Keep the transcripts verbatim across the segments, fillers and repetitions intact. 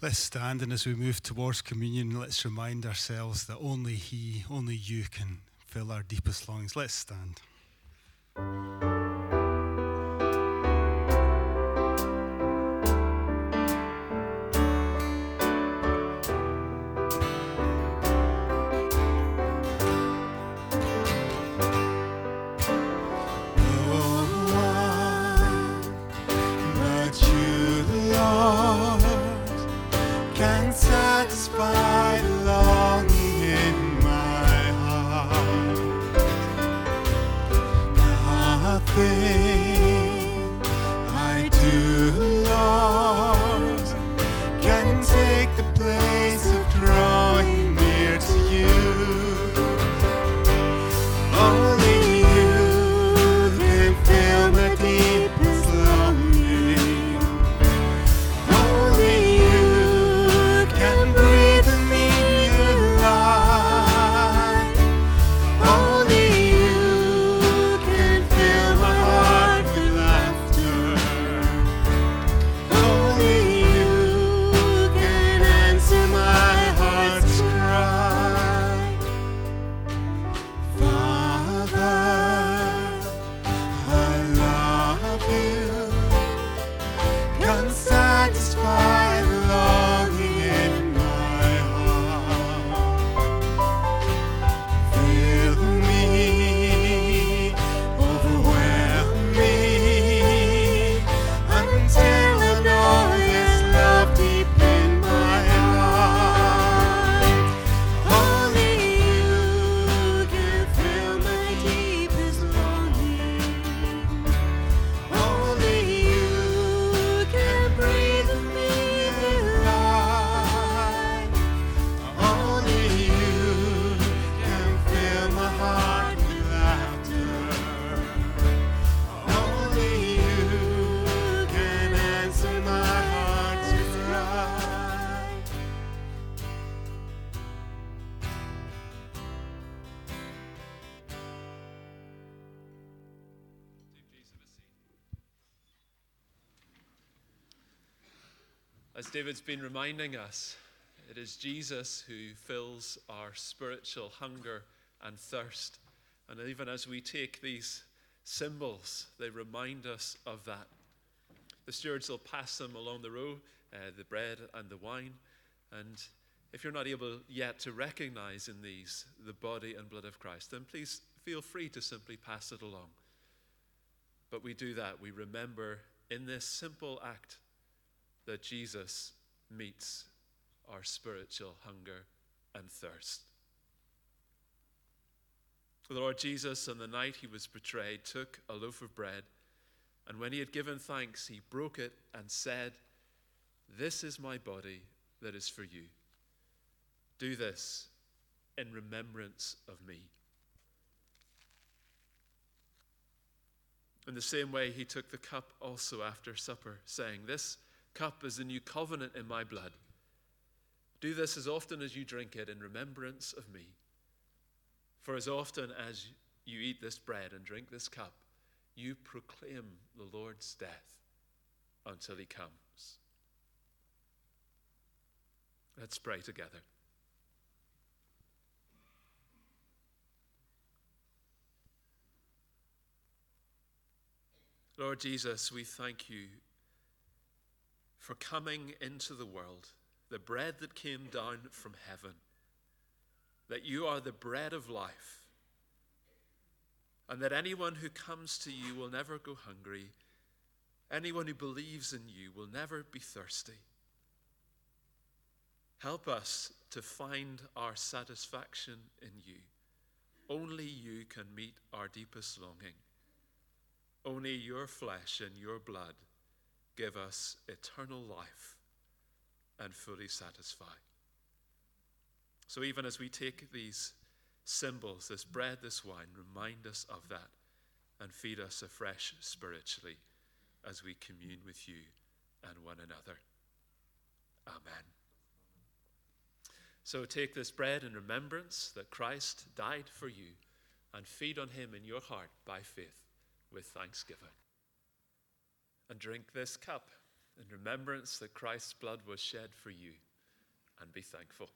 Let's stand, and as we move towards communion, let's remind ourselves that only He, only You can fill our deepest longings. Let's stand. As David's been reminding us, it is Jesus who fills our spiritual hunger and thirst. And even as we take these symbols, they remind us of that. The stewards will pass them along the row, uh, the bread and the wine. And if you're not able yet to recognize in these the body and blood of Christ, then please feel free to simply pass it along. But we do that. We remember in this simple act that Jesus meets our spiritual hunger and thirst. The Lord Jesus, on the night he was betrayed, took a loaf of bread, and when he had given thanks, he broke it and said, "This is my body that is for you. Do this in remembrance of me." In the same way, he took the cup also after supper, saying, "This cup is the new covenant in my blood. Do this as often as you drink it in remembrance of me. For as often as you eat this bread and drink this cup, you proclaim the Lord's death until he comes." Let's pray together. Lord Jesus, we thank you for coming into the world, the bread that came down from heaven, that you are the bread of life, and that anyone who comes to you will never go hungry, anyone who believes in you will never be thirsty. Help us to find our satisfaction in you. Only you can meet our deepest longing. Only your flesh and your blood give us eternal life and fully satisfy. So even as we take these symbols, this bread, this wine, remind us of that and feed us afresh spiritually as we commune with you and one another. Amen. So take this bread in remembrance that Christ died for you, and feed on him in your heart by faith with thanksgiving. And drink this cup in remembrance that Christ's blood was shed for you, and be thankful.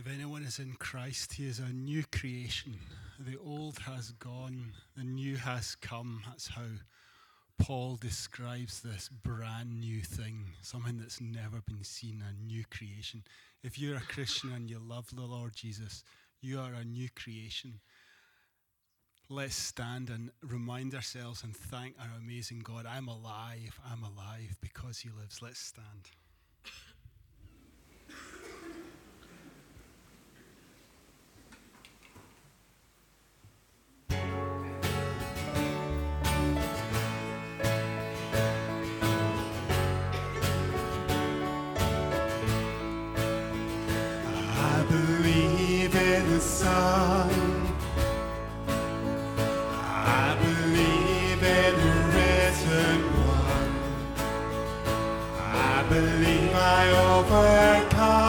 If anyone is in Christ, he is a new creation. The old has gone, the new has come. That's how Paul describes this brand new thing, something that's never been seen, a new creation. If you're a Christian and you love the Lord Jesus, you are a new creation. Let's stand and remind ourselves and thank our amazing God. I'm alive, I'm alive because he lives. Let's stand. I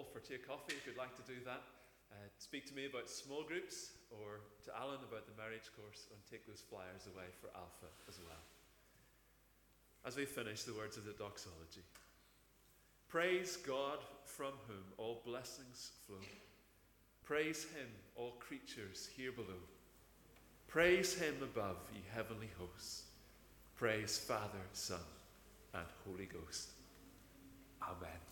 hall for tea or coffee if you'd like to do that. Uh, speak to me about small groups or to Alan about the marriage course, and take those flyers away for Alpha as well. As we finish, the words of the doxology. Praise God from whom all blessings flow. Praise him, all creatures here below. Praise him above, ye heavenly hosts. Praise Father, Son, and Holy Ghost. Amen.